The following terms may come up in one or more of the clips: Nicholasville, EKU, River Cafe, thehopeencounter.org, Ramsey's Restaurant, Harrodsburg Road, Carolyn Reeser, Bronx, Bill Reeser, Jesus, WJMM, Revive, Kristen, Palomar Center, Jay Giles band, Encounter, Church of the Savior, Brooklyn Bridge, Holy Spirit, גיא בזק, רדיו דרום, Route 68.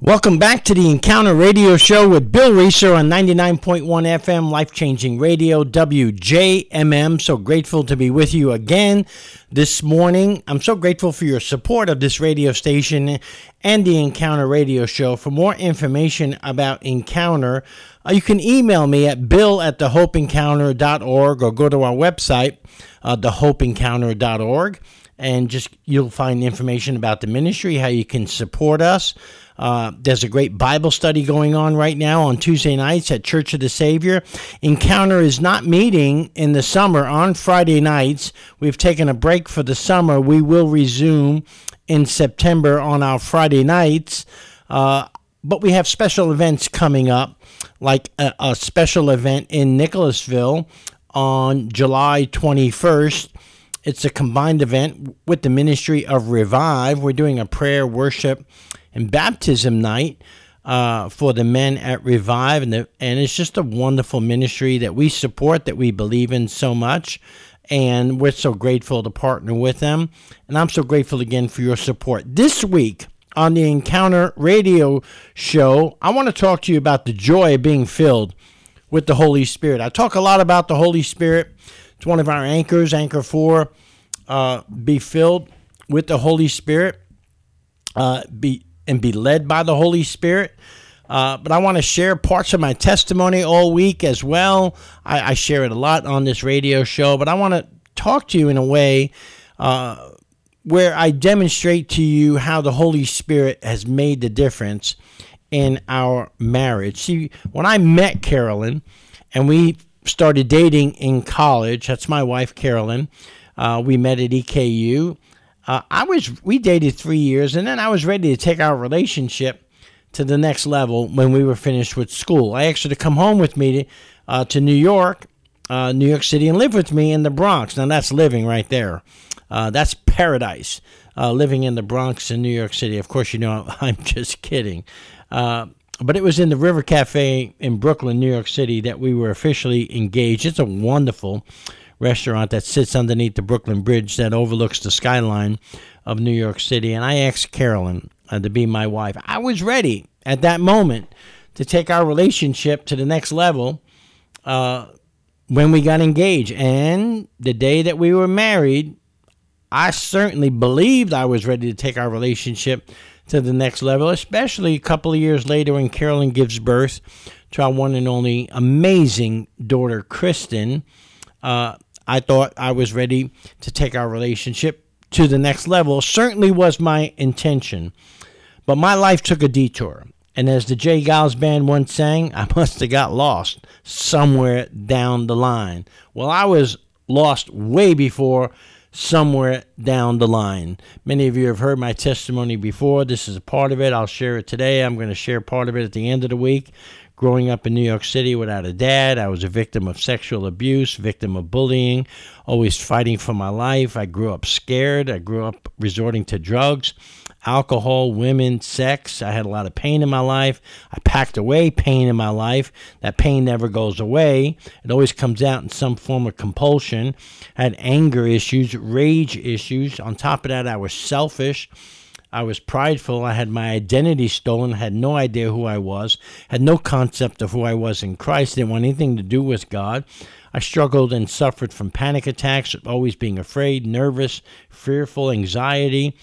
Welcome back to the Encounter Radio Show with Bill Reeser on 99.1 FM, life-changing radio, WJMM. So grateful to be with you again this morning. I'm so grateful for your support of this radio station and the Encounter Radio Show. For more information about Encounter, you can email me at bill@thehopeencounter.org or go to our website, thehopeencounter.org, and you'll find information about the ministry, how you can support us. There's a great Bible study going on right now on Tuesday nights at Church of the Savior. Encounter is not meeting in the summer on Friday nights. We've taken a break for the summer. We will resume in September on our Friday nights. But we have special events coming up, like a special event in Nicholasville on July 21st. It's a combined event with the ministry of Revive. We're doing a prayer, worship, and baptism night for the men at Revive, and it's just a wonderful ministry that we support, that we believe in so much, and we're so grateful to partner with them. And I'm so grateful again for your support. This week on the Encounter Radio Show, I want to talk to you about the joy of being filled with the Holy Spirit. I talk a lot about the Holy Spirit. It's one of our anchors, Anchor 4, be filled with the Holy Spirit, be led by the Holy Spirit. But I want to share parts of my testimony all week as well. I share it a lot on this radio show, but I want to talk to you in a way where I demonstrate to you how the Holy Spirit has made the difference in our marriage. See, when I met Carolyn and we started dating in college, that's my wife, Carolyn, we met at EKU. We dated 3 years, and then I was ready to take our relationship to the next level when we were finished with school. I asked her to come home with me to New York City, and live with me in the Bronx. Now, that's living right there. That's paradise, living in the Bronx in New York City. Of course, you know, I'm just kidding. But it was in the River Cafe in Brooklyn, New York City, that we were officially engaged. It's a wonderful restaurant that sits underneath the Brooklyn Bridge that overlooks the skyline of New York City. And I asked Carolyn to be my wife. I was ready at that moment to take our relationship to the next level when we got engaged. And the day that we were married, I certainly believed I was ready to take our relationship to the next level, especially a couple of years later when Carolyn gives birth to our one and only amazing daughter, Kristen. I thought I was ready to take our relationship to the next level. Certainly was my intention. But my life took a detour. And as the Jay Giles band once sang, I must have got lost somewhere down the line. Well, I was lost way before somewhere down the line. Many of you have heard my testimony before. This is a part of it. I'll share it today. I'm going to share part of it at the end of the week. Growing up in New York City without a dad, I was a victim of sexual abuse, victim of bullying, always fighting for my life. I grew up scared. I grew up resorting to drugs, alcohol, women, sex. I had a lot of pain in my life. I packed away pain in my life. That pain never goes away. It always comes out in some form of compulsion. I had anger issues, rage issues. On top of that, I was selfish. I was prideful. I had my identity stolen. I had no idea who I was. Had no concept of who I was in Christ. Didn't want anything to do with God. I struggled and suffered from panic attacks, always being afraid, nervous, fearful, anxiety.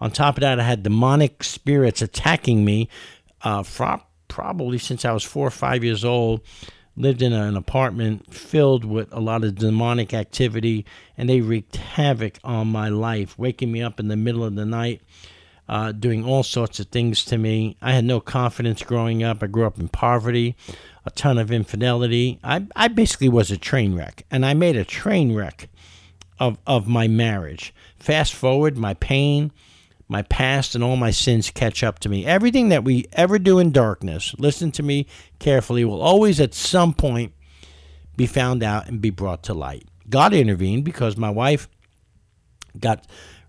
On top of that, I had demonic spirits attacking me probably since I was 4 or 5 years old. Lived in an apartment filled with a lot of demonic activity, and they wreaked havoc on my life, waking me up in the middle of the night, doing all sorts of things to me. I had no confidence growing up. I grew up in poverty, a ton of infidelity. I basically was a train wreck, and I made a train wreck of my marriage. Fast forward, my pain, my past, and all my sins catch up to me. Everything that we ever do in darkness, listen to me carefully, will always at some point be found out and be brought to light. God intervened because my wife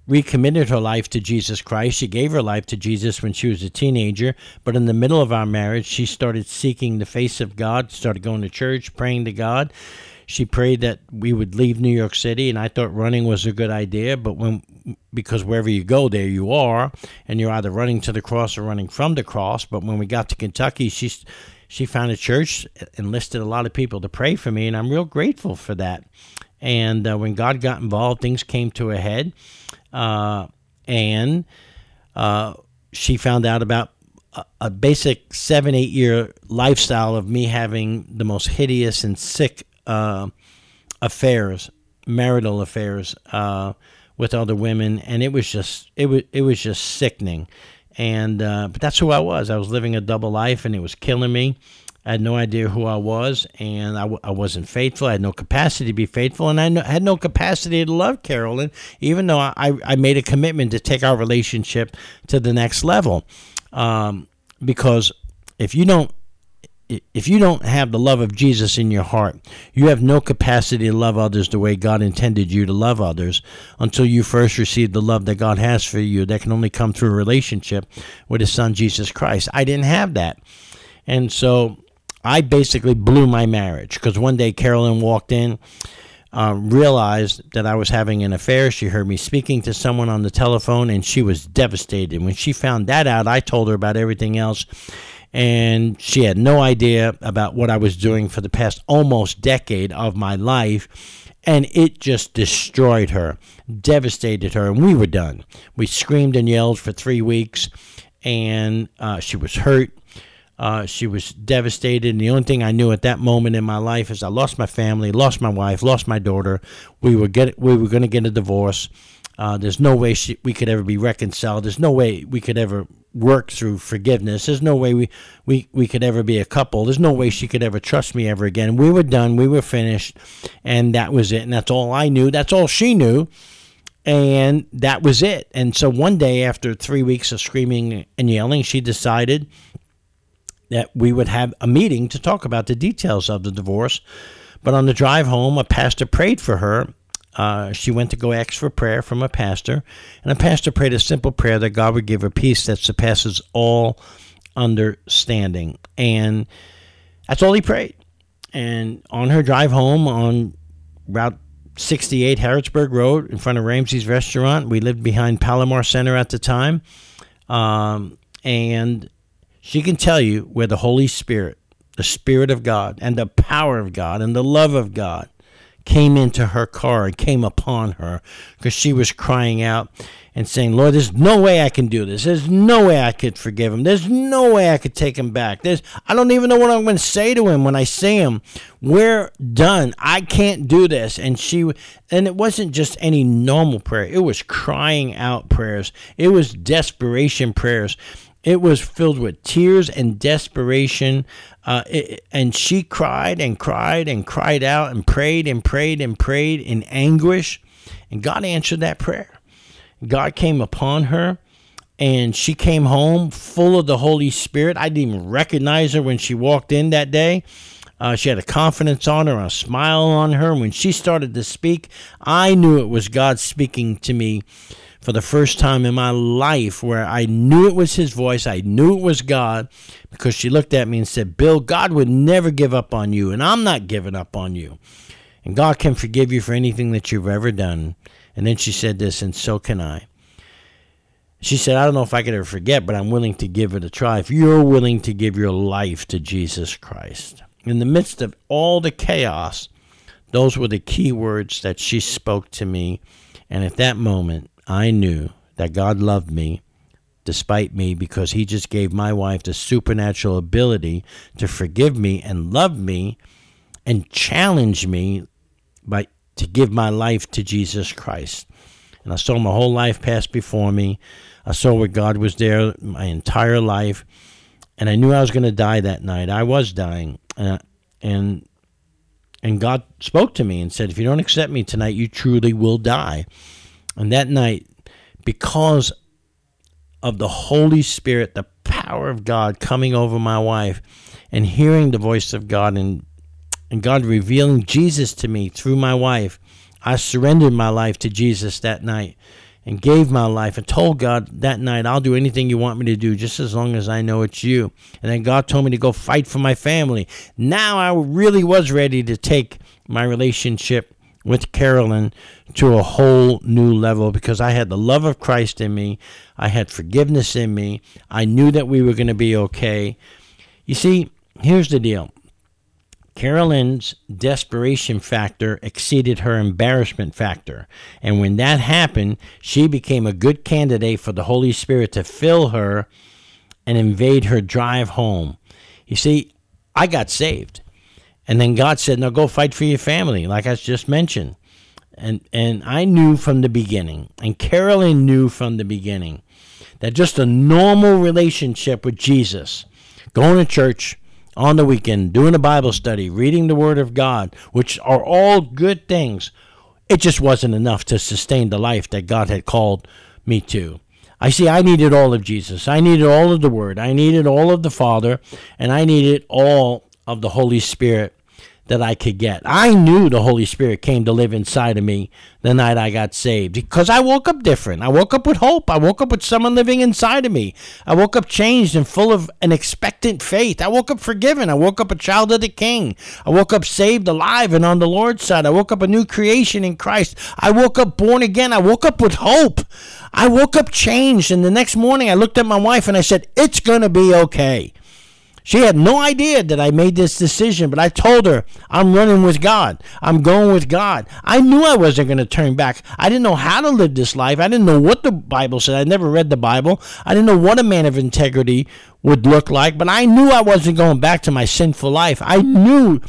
recommitted her life to Jesus Christ. She gave her life to Jesus when she was a teenager, but in the middle of our marriage, she started seeking the face of God, started going to church, praying to God. She prayed that we would leave New York City, and I thought running was a good idea, but when because wherever you go, there you are, and you're either running to the cross or running from the cross. But when we got to Kentucky, she found a church, enlisted a lot of people to pray for me, and I'm real grateful for that. And when God got involved, things came to a head, and she found out about a basic 7-8 year lifestyle of me having the most hideous and sick affairs, marital affairs, with other women, and it was just sickening. And but that's who I was. I was living a double life, and it was killing me. I had no idea who I was, and I wasn't faithful. I had no capacity to be faithful, and I had no capacity to love Carolyn, even though I made a commitment to take our relationship to the next level. Because if you don't have the love of Jesus in your heart, you have no capacity to love others the way God intended you to love others until you first receive the love that God has for you. That can only come through a relationship with His Son, Jesus Christ. I didn't have that. And so I basically blew my marriage, because one day Carolyn walked in, realized that I was having an affair. She heard me speaking to someone on the telephone, and she was devastated. When she found that out, I told her about everything else, and she had no idea about what I was doing for the past almost decade of my life, and it just destroyed her, devastated her, and we were done. We screamed and yelled for 3 weeks, and she was hurt. She was devastated, and the only thing I knew at that moment in my life is I lost my family, lost my wife, lost my daughter. We were going to get a divorce. There's no way we could ever be reconciled. There's no way we could ever work through forgiveness. There's no way we could ever be a couple. There's no way she could ever trust me ever again. We were done. We were finished, and that was it, and that's all I knew. That's all she knew. And that was it. And so one day, after 3 weeks of screaming and yelling, she decided that we would have a meeting to talk about the details of the divorce. But on the drive home, a pastor prayed for her. She went to go ask for prayer from a pastor, and a pastor prayed a simple prayer that God would give her peace that surpasses all understanding. And that's all he prayed. And on her drive home on Route 68, Harrodsburg Road, in front of Ramsey's Restaurant — we lived behind Palomar Center at the time, and she can tell you where the Holy Spirit, the Spirit of God, and the power of God, and the love of God came into her car and came upon her, because she was crying out and saying, "Lord, there's no way I can do this. There's no way I could forgive him. There's no way I could take him back. I don't even know what I'm going to say to him when I see him. We're done. I can't do this." And it wasn't just any normal prayer. It was crying out prayers. It was desperation prayers. It was filled with tears and desperation, and she cried and cried and cried out and prayed and prayed and prayed in anguish, and God answered that prayer. God came upon her, and she came home full of the Holy Spirit. I didn't even recognize her when she walked in that day. She had a confidence on her, a smile on her. When she started to speak, I knew it was God speaking to me for the first time in my life, where I knew it was His voice. I knew it was God, because she looked at me and said, "Bill, God would never give up on you, and I'm not giving up on you. And God can forgive you for anything that you've ever done." And then she said this, "And so can I." She said, "I don't know if I could ever forget, but I'm willing to give it a try if you're willing to give your life to Jesus Christ." In the midst of all the chaos, those were the key words that she spoke to me. And at that moment, I knew that God loved me despite me, because He just gave my wife the supernatural ability to forgive me and love me and challenge me to give my life to Jesus Christ. And I saw my whole life pass before me. I saw where God was there my entire life. And I knew I was going to die that night. I was dying. And God spoke to me and said, "If you don't accept me tonight, you truly will die." And that night, because of the Holy Spirit, the power of God coming over my wife, and hearing the voice of God, and God revealing Jesus to me through my wife, I surrendered my life to Jesus that night and gave my life and told God that night, "I'll do anything you want me to do, just as long as I know it's you." And then God told me to go fight for my family. Now I really was ready to take my relationship with Carolyn to a whole new level, because I had the love of Christ in me. I had forgiveness in me. I knew that we were going to be okay. You see, here's the deal. Carolyn's desperation factor exceeded her embarrassment factor. And when that happened, she became a good candidate for the Holy Spirit to fill her and invade her drive home. You see, I got saved. And then God said, now go fight for your family, like I just mentioned. And I knew from the beginning, and Carolyn knew from the beginning, that just a normal relationship with Jesus, going to church on the weekend, doing a Bible study, reading the Word of God, which are all good things, it just wasn't enough to sustain the life that God had called me to. I see, I needed all of Jesus. I needed all of the Word. I needed all of the Father, and I needed all of the Holy Spirit that I could get. I knew the Holy Spirit came to live inside of me the night I got saved, because I woke up different. I woke up with hope. I woke up with someone living inside of me. I woke up changed and full of an expectant faith. I woke up forgiven. I woke up a child of the King. I woke up saved, alive, and on the Lord's side. I woke up a new creation in Christ. I woke up born again. I woke up with hope. I woke up changed, and the next morning I looked at my wife and I said, it's going to be okay. She had no idea that I made this decision, but I told her, I'm running with God. I'm going with God. I knew I wasn't going to turn back. I didn't know how to live this life. I didn't know what the Bible said. I never read the Bible. I didn't know what a man of integrity would look like, but I knew I wasn't going back to my sinful life. I knew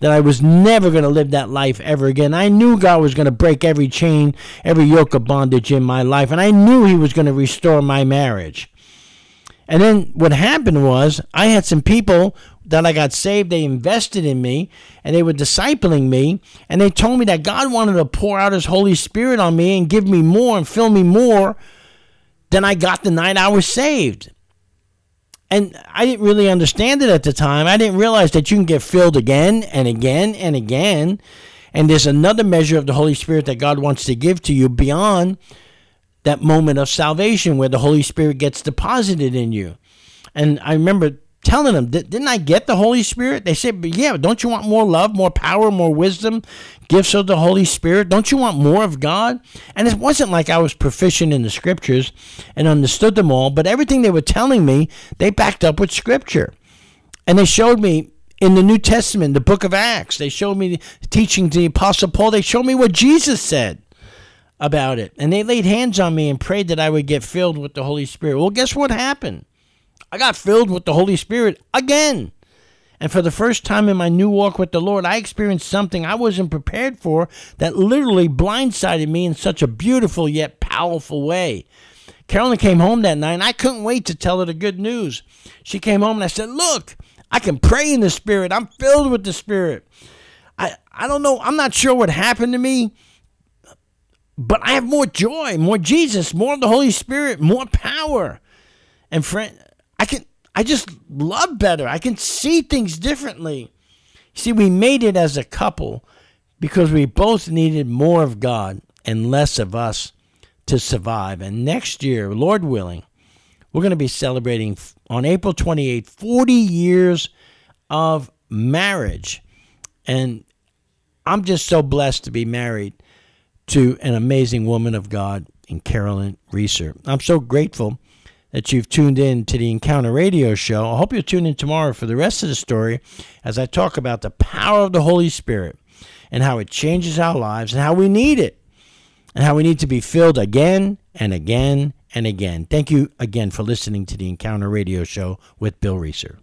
that I was never going to live that life ever again. I knew God was going to break every chain, every yoke of bondage in my life, and I knew he was going to restore my marriage. And then what happened was, I had some people that I got saved. They invested in me, and they were discipling me, and they told me that God wanted to pour out his Holy Spirit on me and give me more and fill me more than I got the night I was saved. And I didn't really understand it at the time. I didn't realize that you can get filled again and again and again, and there's another measure of the Holy Spirit that God wants to give to you beyond that moment of salvation where the Holy Spirit gets deposited in you. And I remember telling them, didn't I get the Holy Spirit? They said, but yeah, don't you want more love, more power, more wisdom, gifts of the Holy Spirit? Don't you want more of God? And it wasn't like I was proficient in the scriptures and understood them all, but everything they were telling me, they backed up with scripture. And they showed me in the New Testament, the book of Acts, they showed me the teaching to the Apostle Paul. They showed me what Jesus said about it. And they laid hands on me and prayed that I would get filled with the Holy Spirit. Well, guess what happened? I got filled with the Holy Spirit again. And for the first time in my new walk with the Lord, I experienced something I wasn't prepared for that literally blindsided me in such a beautiful yet powerful way. Carolyn came home that night, and I couldn't wait to tell her the good news. She came home and I said, look, I can pray in the Spirit. I'm filled with the Spirit. I don't know. I'm not sure what happened to me, but I have more joy, more Jesus, more of the Holy Spirit, more power. And friend, I just love better. I can see things differently. See, we made it as a couple because we both needed more of God and less of us to survive. And next year, Lord willing, we're going to be celebrating on April 28, 40 years of marriage. And I'm just so blessed to be married to an amazing woman of God in Carolyn Reeser. I'm so grateful that you've tuned in to the Encounter Radio Show. I hope you'll tune in tomorrow for the rest of the story as I talk about the power of the Holy Spirit and how it changes our lives and how we need it and how we need to be filled again and again and again. Thank you again for listening to the Encounter Radio Show with Bill Reeser.